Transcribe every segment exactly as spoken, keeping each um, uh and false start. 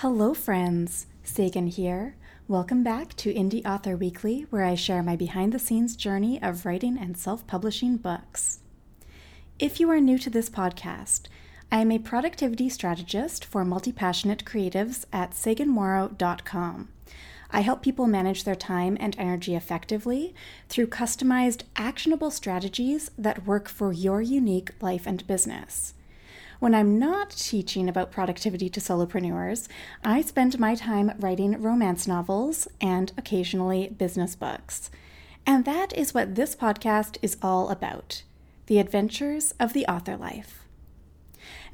Hello friends, Sagan here. Welcome back to Indie Author Weekly, where I share my behind-the-scenes journey of writing and self-publishing books. If you are new to this podcast, I am a productivity strategist for multi-passionate creatives at Sagan Morrow dot com. I help people manage their time and energy effectively through customized, actionable strategies that work for your unique life and business. When I'm not teaching about productivity to solopreneurs, I spend my time writing romance novels and occasionally business books. And that is what this podcast is all about, the adventures of the author life.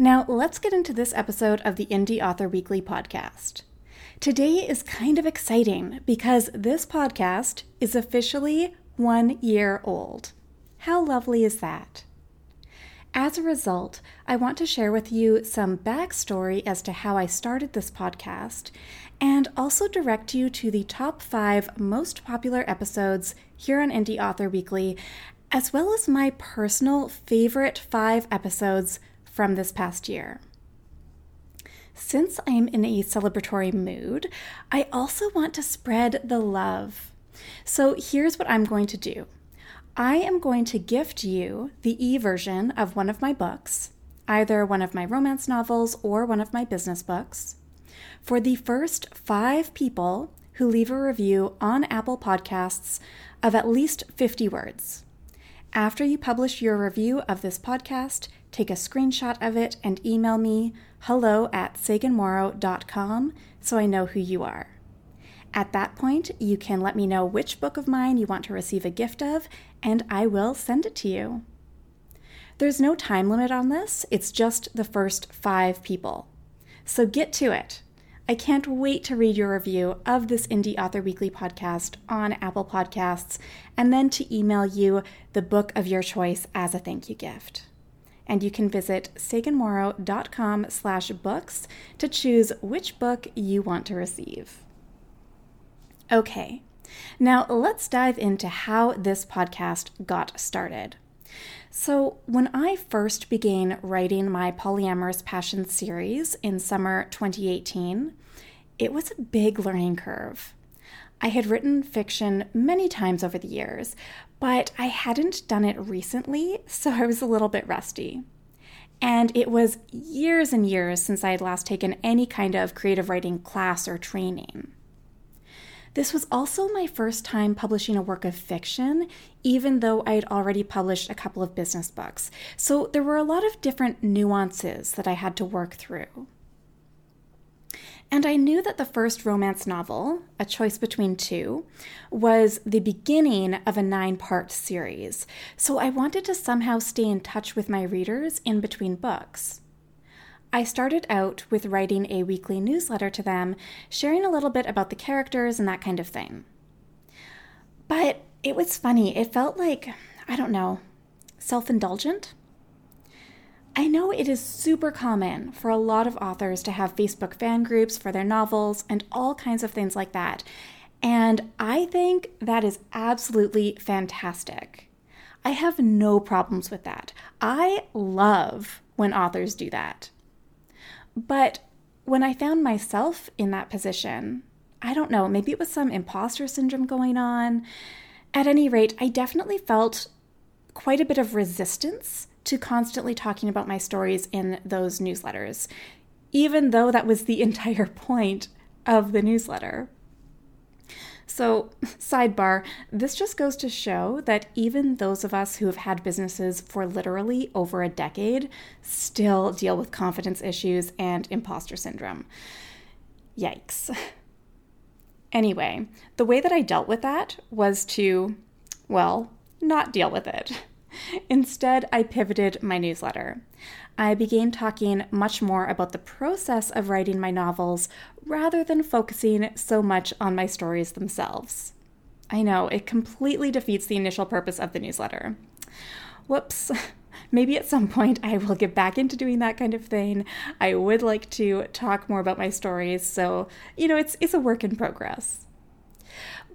Now, let's get into this episode of the Indie Author Weekly podcast. Today is kind of exciting because this podcast is officially one year old. How lovely is that? As a result, I want to share with you some backstory as to how I started this podcast and also direct you to the top five most popular episodes here on Indie Author Weekly, as well as my personal favorite five episodes from this past year. Since I am in a celebratory mood, I also want to spread the love. So here's what I'm going to do. I am going to gift you the e-version of one of my books, either one of my romance novels or one of my business books, for the first five people who leave a review on Apple Podcasts of at least fifty words. After you publish your review of this podcast, take a screenshot of it and email me hello at Sagan Morrow dot com so I know who you are. At that point, you can let me know which book of mine you want to receive a gift of, and I will send it to you. There's no time limit on this, it's just the first five people. So get to it. I can't wait to read your review of this Indie Author Weekly podcast on Apple Podcasts, and then to email you the book of your choice as a thank you gift. And you can visit Sagan Morrow dot com slash books to choose which book you want to receive. Okay, now let's dive into how this podcast got started. So when I first began writing my Polyamorous Passion series in summer twenty eighteen, it was a big learning curve. I had written fiction many times over the years, but I hadn't done it recently, so I was a little bit rusty. And it was years and years since I had last taken any kind of creative writing class or training. This was also my first time publishing a work of fiction, even though I had already published a couple of business books. So there were a lot of different nuances that I had to work through. And I knew that the first romance novel, A Choice Between Two, was the beginning of a nine-part series. So I wanted to somehow stay in touch with my readers in between books. I started out with writing a weekly newsletter to them, sharing a little bit about the characters and that kind of thing. But it was funny. It felt like, I don't know, self-indulgent? I know it is super common for a lot of authors to have Facebook fan groups for their novels and all kinds of things like that. And I think that is absolutely fantastic. I have no problems with that. I love when authors do that. But when I found myself in that position, I don't know, maybe it was some imposter syndrome going on. At any rate, I definitely felt quite a bit of resistance to constantly talking about my stories in those newsletters, even though that was the entire point of the newsletter. So, sidebar, this just goes to show that even those of us who have had businesses for literally over a decade still deal with confidence issues and imposter syndrome. Yikes. Anyway, the way that I dealt with that was to, well, not deal with it. Instead, I pivoted my newsletter. I began talking much more about the process of writing my novels rather than focusing so much on my stories themselves. I know, it completely defeats the initial purpose of the newsletter. Whoops. Maybe at some point I will get back into doing that kind of thing. I would like to talk more about my stories, so, you know, it's it's a work in progress.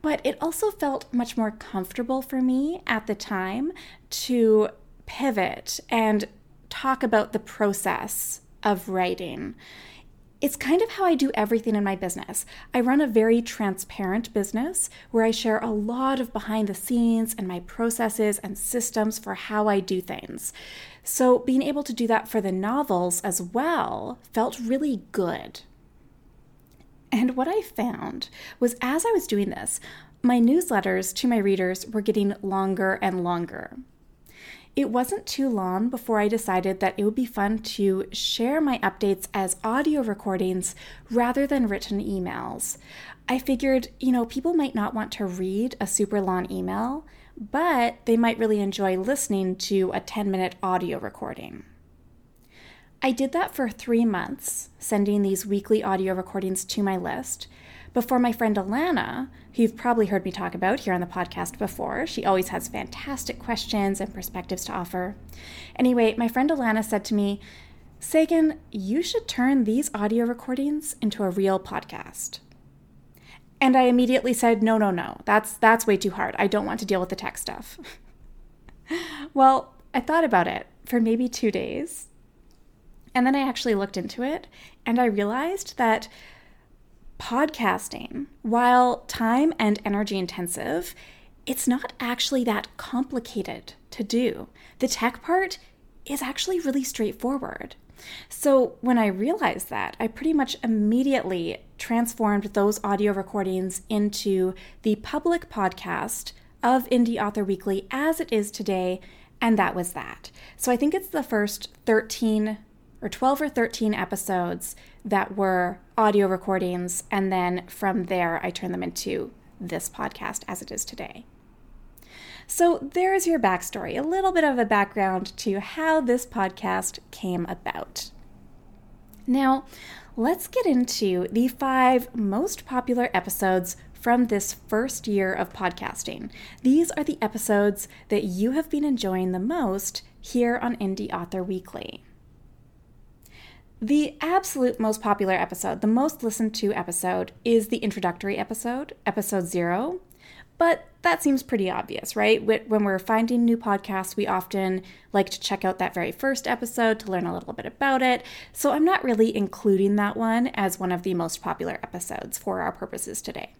But it also felt much more comfortable for me at the time to pivot and talk about the process of writing It's kind of how I do everything in my business. I run a very transparent business where I share a lot of behind the scenes and my processes and systems for how I do things. So being able to do that for the novels as well felt really good. And what I found was as I was doing this, my newsletters to my readers were getting longer and longer. It wasn't too long before I decided that it would be fun to share my updates as audio recordings rather than written emails. I figured, you know, people might not want to read a super long email, but they might really enjoy listening to a ten-minute audio recording. I did that for three months, sending these weekly audio recordings to my list, before my friend Alana, who you've probably heard me talk about here on the podcast before. She always has fantastic questions and perspectives to offer. Anyway, my friend Alana said to me, "Sagan, you should turn these audio recordings into a real podcast." And I immediately said, no, no, no, that's, that's way too hard. I don't want to deal with the tech stuff. Well, I thought about it for maybe two days. And then I actually looked into it and I realized that podcasting, while time and energy intensive, it's not actually that complicated to do. The tech part is actually really straightforward. So when I realized that, I pretty much immediately transformed those audio recordings into the public podcast of Indie Author Weekly as it is today, and that was that. So I think it's the first thirteen or twelve or thirteen episodes that were audio recordings, and then from there I turned them into this podcast as it is today. So there's your backstory, a little bit of a background to how this podcast came about. Now, let's get into the five most popular episodes from this first year of podcasting. These are the episodes that you have been enjoying the most here on Indie Author Weekly. The absolute most popular episode, the most listened to episode, is the introductory episode, episode zero. But that seems pretty obvious, right? When we're finding new podcasts, we often like to check out that very first episode to learn a little bit about it. So I'm not really including that one as one of the most popular episodes for our purposes today.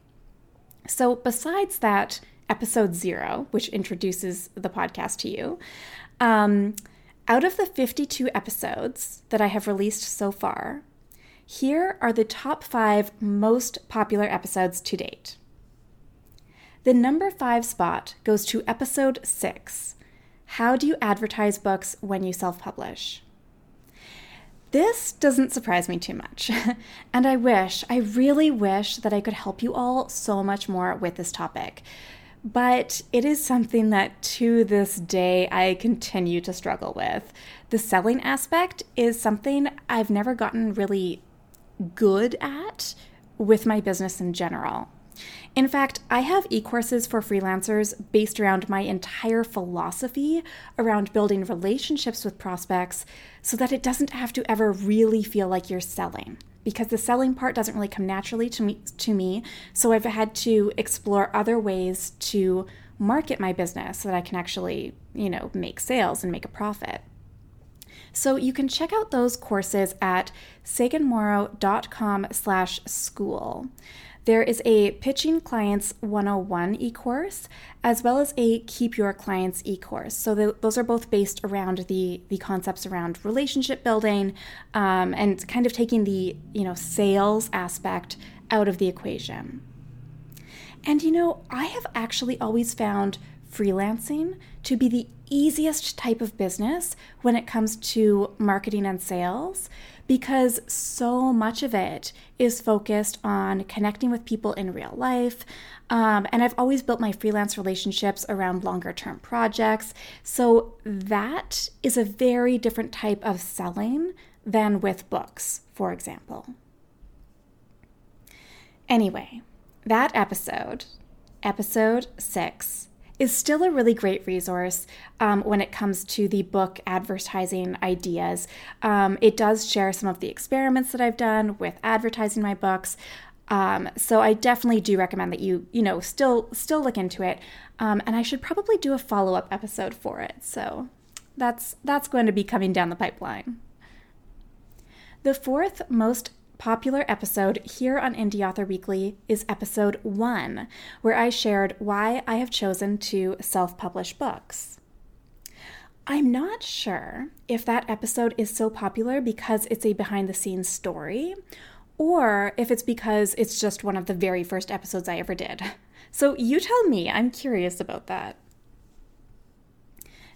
So besides that episode zero, which introduces the podcast to you, um... out of the fifty-two episodes that I have released so far, here are the top five most popular episodes to date. The number five spot goes to episode six, How Do You Advertise Books When You Self-Publish? This doesn't surprise me too much, and I wish, I really wish that I could help you all so much more with this topic. But it is something that to this day I continue to struggle with. The selling aspect is something I've never gotten really good at with my business in general. In fact, I have e-courses for freelancers based around my entire philosophy around building relationships with prospects so that it doesn't have to ever really feel like you're selling, because the selling part doesn't really come naturally to me, to me, so I've had to explore other ways to market my business so that I can actually, you know, make sales and make a profit. So you can check out those courses at Sagan Morrow dot com slash school. There is a Pitching Clients one oh one e-course, as well as a Keep Your Clients e-course. So the, those are both based around the, the concepts around relationship building um, and kind of taking the, you know, sales aspect out of the equation. And, you know, I have actually always found freelancing to be the easiest type of business when it comes to marketing and sales, because so much of it is focused on connecting with people in real life. Um, and I've always built my freelance relationships around longer term projects. So that is a very different type of selling than with books, for example. Anyway, that episode, episode six, is still a really great resource um, when it comes to the book advertising ideas. Um, it does share some of the experiments that I've done with advertising my books. Um, so I definitely do recommend that you, you know, still still look into it. Um, and I should probably do a follow-up episode for it. So that's that's going to be coming down the pipeline. The fourth most popular episode here on Indie Author Weekly is episode one, where I shared why I have chosen to self-publish books. I'm not sure if that episode is so popular because it's a behind-the-scenes story, or if it's because it's just one of the very first episodes I ever did. So you tell me, I'm curious about that.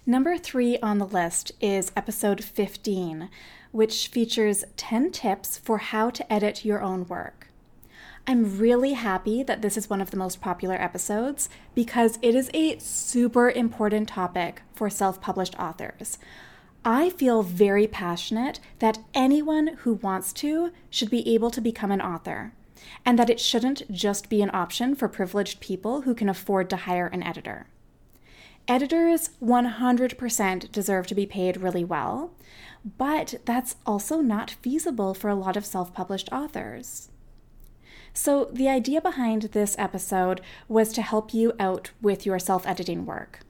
Number three on the list is episode fifteen, which features ten tips for how to edit your own work. I'm really happy that this is one of the most popular episodes because it is a super important topic for self-published authors. I feel very passionate that anyone who wants to should be able to become an author, and that it shouldn't just be an option for privileged people who can afford to hire an editor. Editors one hundred percent deserve to be paid really well, but that's also not feasible for a lot of self-published authors. So the idea behind this episode was to help you out with your self-editing work.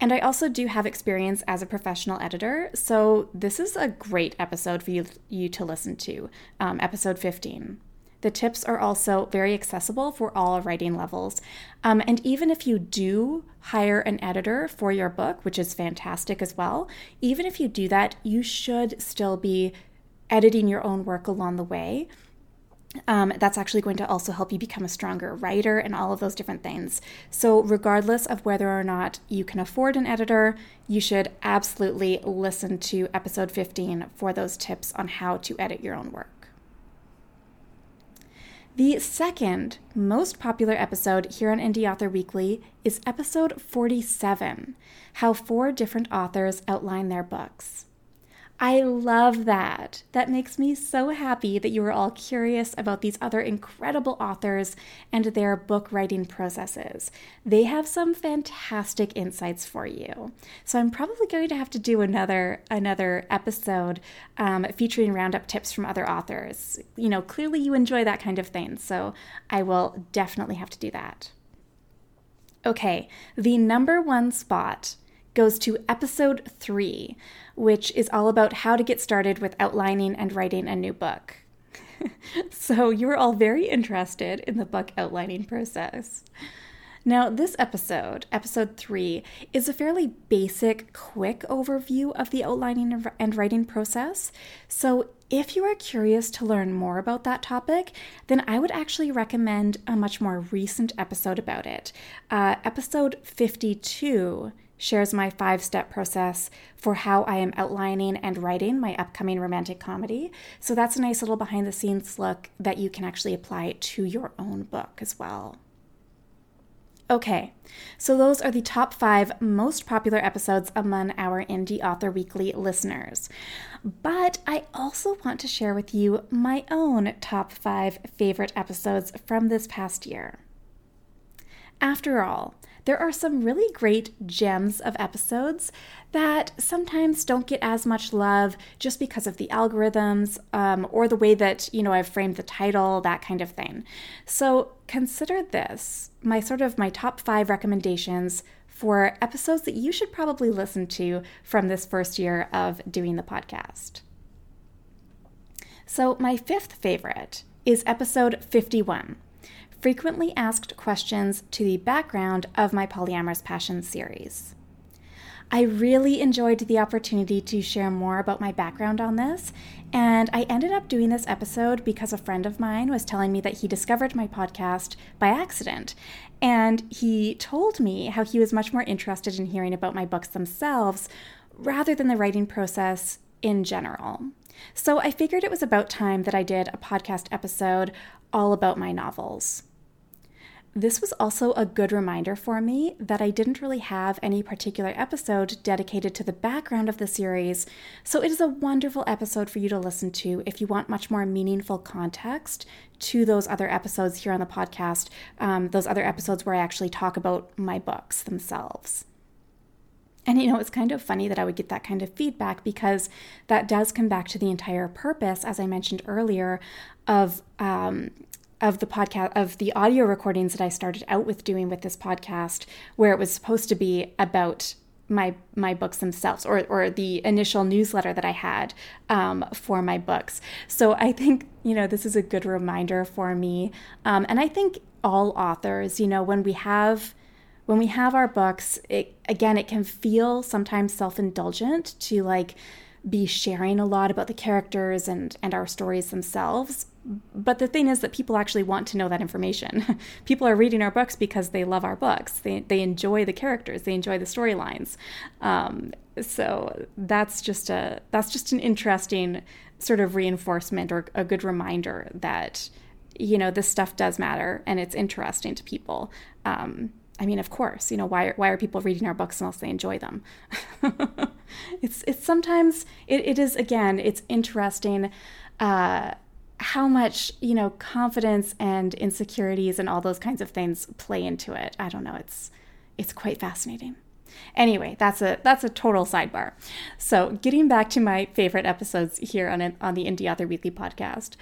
And I also do have experience as a professional editor, so this is a great episode for you, you to listen to, um, episode fifteen. The tips are also very accessible for all writing levels. Um, and even if you do hire an editor for your book, which is fantastic as well, even if you do that, you should still be editing your own work along the way. Um, that's actually going to also help you become a stronger writer and all of those different things. So regardless of whether or not you can afford an editor, you should absolutely listen to episode fifteen for those tips on how to edit your own work. The second most popular episode here on Indie Author Weekly is episode forty-seven, how four different authors outline their books. I love that. That makes me so happy that you are all curious about these other incredible authors and their book writing processes. They have some fantastic insights for you. So I'm probably going to have to do another another episode um, featuring roundup tips from other authors. You know, clearly you enjoy that kind of thing, so I will definitely have to do that. Okay, the number one spot goes to episode three, which is all about how to get started with outlining and writing a new book. So you're all very interested in the book outlining process. Now, this episode, episode three, is a fairly basic, quick overview of the outlining and writing process. So if you are curious to learn more about that topic, then I would actually recommend a much more recent episode about it. Uh, episode fifty-two shares my five-step process for how I am outlining and writing my upcoming romantic comedy. So that's a nice little behind-the-scenes look that you can actually apply to your own book as well. Okay, so those are the top five most popular episodes among our Indie Author Weekly listeners. But I also want to share with you my own top five favorite episodes from this past year. After all, there are some really great gems of episodes that sometimes don't get as much love just because of the algorithms um, or the way that, you know, I've framed the title, that kind of thing. So consider this my sort of my top five recommendations for episodes that you should probably listen to from this first year of doing the podcast. So my fifth favorite is episode fifty-one. Frequently Asked Questions to the background of my Polyamorous Passion series. I really enjoyed the opportunity to share more about my background on this, and I ended up doing this episode because a friend of mine was telling me that he discovered my podcast by accident, and he told me how he was much more interested in hearing about my books themselves rather than the writing process in general. So I figured it was about time that I did a podcast episode all about my novels. This was also a good reminder for me that I didn't really have any particular episode dedicated to the background of the series, so it is a wonderful episode for you to listen to if you want much more meaningful context to those other episodes here on the podcast, um, those other episodes where I actually talk about my books themselves. And you know, it's kind of funny that I would get that kind of feedback because that does come back to the entire purpose, as I mentioned earlier, of um, of the podcast, of the audio recordings that I started out with doing with this podcast, where it was supposed to be about my my books themselves, or or the initial newsletter that I had um, for my books. So I think, you know, this is a good reminder for me. Um, and I think all authors, you know, when we have when we have our books, it, again, it can feel sometimes self-indulgent to like be sharing a lot about the characters and and our stories themselves. But the thing is that people actually want to know that information. People are reading our books because they love our books. They they enjoy the characters. They enjoy the storylines. Um, so that's just a that's just an interesting sort of reinforcement, or a good reminder that, you know, this stuff does matter and it's interesting to people. Um, I mean, of course, you know, why are, why are people reading our books unless they enjoy them? it's it's sometimes it, it is again it's interesting. Uh, how much, you know, confidence and insecurities and all those kinds of things play into it. I don't know. It's, it's quite fascinating. Anyway, that's a, that's a total sidebar. So getting back to my favorite episodes here on, on the Indie Author Weekly podcast,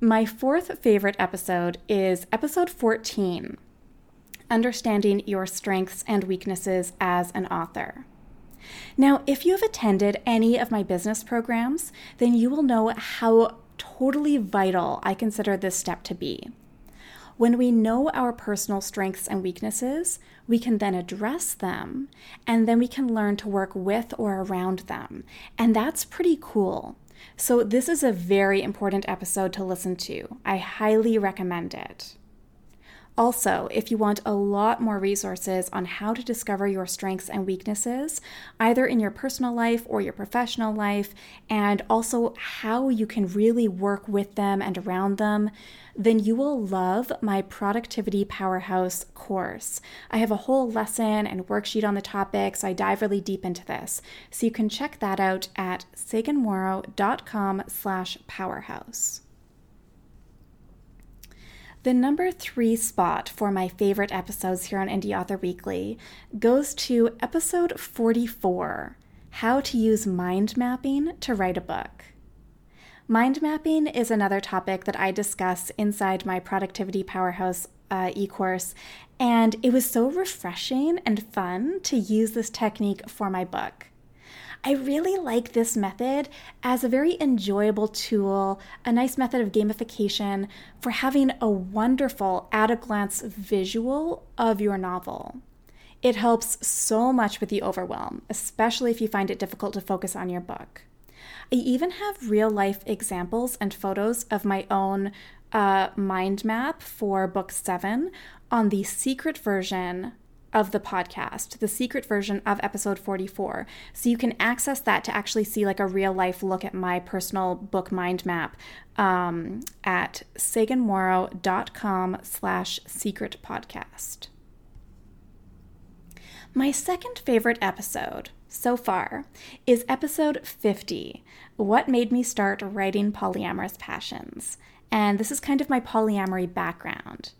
my fourth favorite episode is episode fourteen, Understanding Your Strengths and Weaknesses as an Author. Now, if you've attended any of my business programs, then you will know how totally vital I consider this step to be. When we know our personal strengths and weaknesses, we can then address them, and then we can learn to work with or around them. And that's pretty cool. So this is a very important episode to listen to. I highly recommend it. Also, if you want a lot more resources on how to discover your strengths and weaknesses, either in your personal life or your professional life, and also how you can really work with them and around them, then you will love my Productivity Powerhouse course. I have a whole lesson and worksheet on the topic, so I dive really deep into this. So you can check that out at SaganMorrow.com slash powerhouse. The number three spot for my favorite episodes here on Indie Author Weekly goes to episode forty-four, How to Use Mind Mapping to Write a Book. Mind mapping is another topic that I discuss inside my Productivity Powerhouse uh, e-course, and it was so refreshing and fun to use this technique for my book. I really like this method as a very enjoyable tool, a nice method of gamification for having a wonderful at-a-glance visual of your novel. It helps so much with the overwhelm, especially if you find it difficult to focus on your book. I even have real-life examples and photos of my own uh, mind map for book seven on the secret version of the podcast, the secret version of episode forty-four. So you can access that to actually see like a real life look at my personal book mind map um, at SaganMorrow.com slash secret podcast. My second favorite episode so far is episode fifty, What Made Me Start Writing Polyamorous Passions. And this is kind of my polyamory background.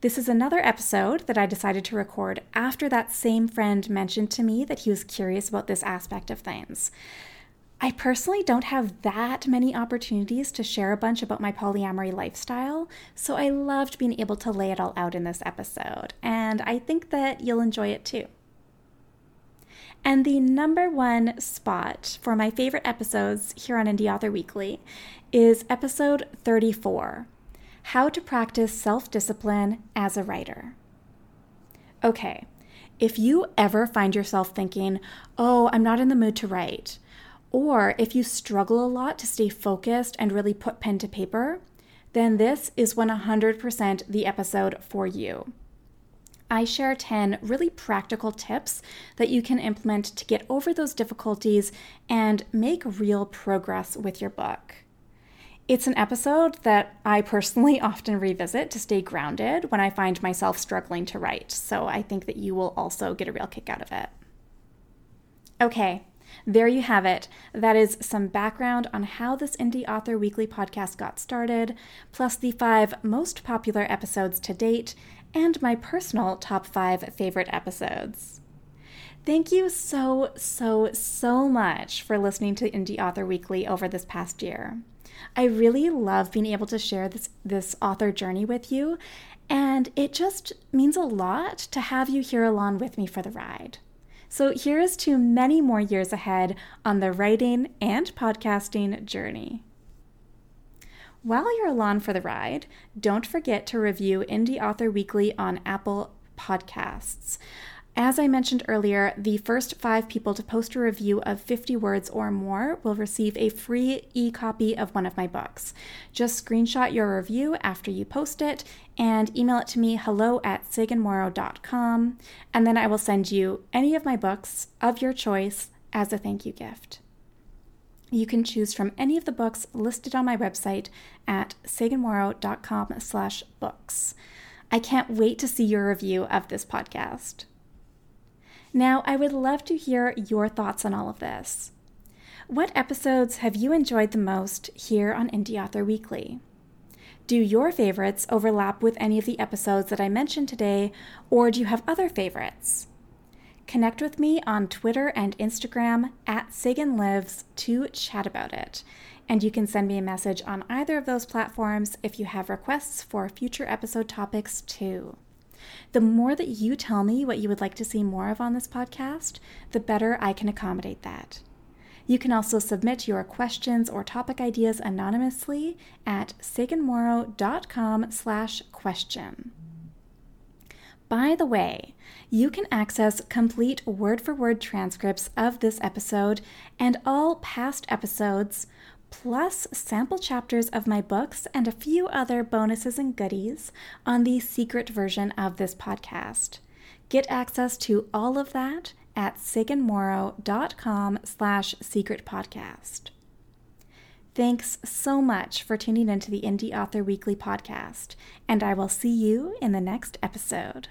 This is another episode that I decided to record after that same friend mentioned to me that he was curious about this aspect of things. I personally don't have that many opportunities to share a bunch about my polyamory lifestyle, so I loved being able to lay it all out in this episode, and I think that you'll enjoy it too. And the number one spot for my favorite episodes here on Indie Author Weekly is episode thirty-four. How to Practice Self-Discipline as a Writer. Okay, if you ever find yourself thinking, oh, I'm not in the mood to write, or if you struggle a lot to stay focused and really put pen to paper, then this is one hundred percent the episode for you. I share ten really practical tips that you can implement to get over those difficulties and make real progress with your book. It's an episode that I personally often revisit to stay grounded when I find myself struggling to write, so I think that you will also get a real kick out of it. Okay, there you have it. That is some background on how this Indie Author Weekly podcast got started, plus the five most popular episodes to date, and my personal top five favorite episodes. Thank you so, so, so much for listening to Indie Author Weekly over this past year. I really love being able to share this, this author journey with you, and it just means a lot to have you here along with me for the ride. So here's to many more years ahead on the writing and podcasting journey. While you're along for the ride, don't forget to review Indie Author Weekly on Apple Podcasts. As I mentioned earlier, the first five people to post a review of fifty words or more will receive a free e-copy of one of my books. Just screenshot your review after you post it and email it to me, hello at Sagan Morrow dot com, and then I will send you any of my books of your choice as a thank you gift. You can choose from any of the books listed on my website at Sagan Morrow dot com slash books. I can't wait to see your review of this podcast. Now, I would love to hear your thoughts on all of this. What episodes have you enjoyed the most here on Indie Author Weekly? Do your favorites overlap with any of the episodes that I mentioned today, or do you have other favorites? Connect with me on Twitter and Instagram at SaganLives to chat about it. And you can send me a message on either of those platforms if you have requests for future episode topics too. The more that you tell me what you would like to see more of on this podcast, the better I can accommodate that. You can also submit your questions or topic ideas anonymously at Sagan Morrow dot com slash question. By the way, you can access complete word-for-word transcripts of this episode and all past episodes, plus sample chapters of my books and a few other bonuses and goodies on the secret version of this podcast. Get access to all of that at Sagan Morrow dot com slash secret podcast. Thanks so much for tuning into the Indie Author Weekly podcast, and I will see you in the next episode.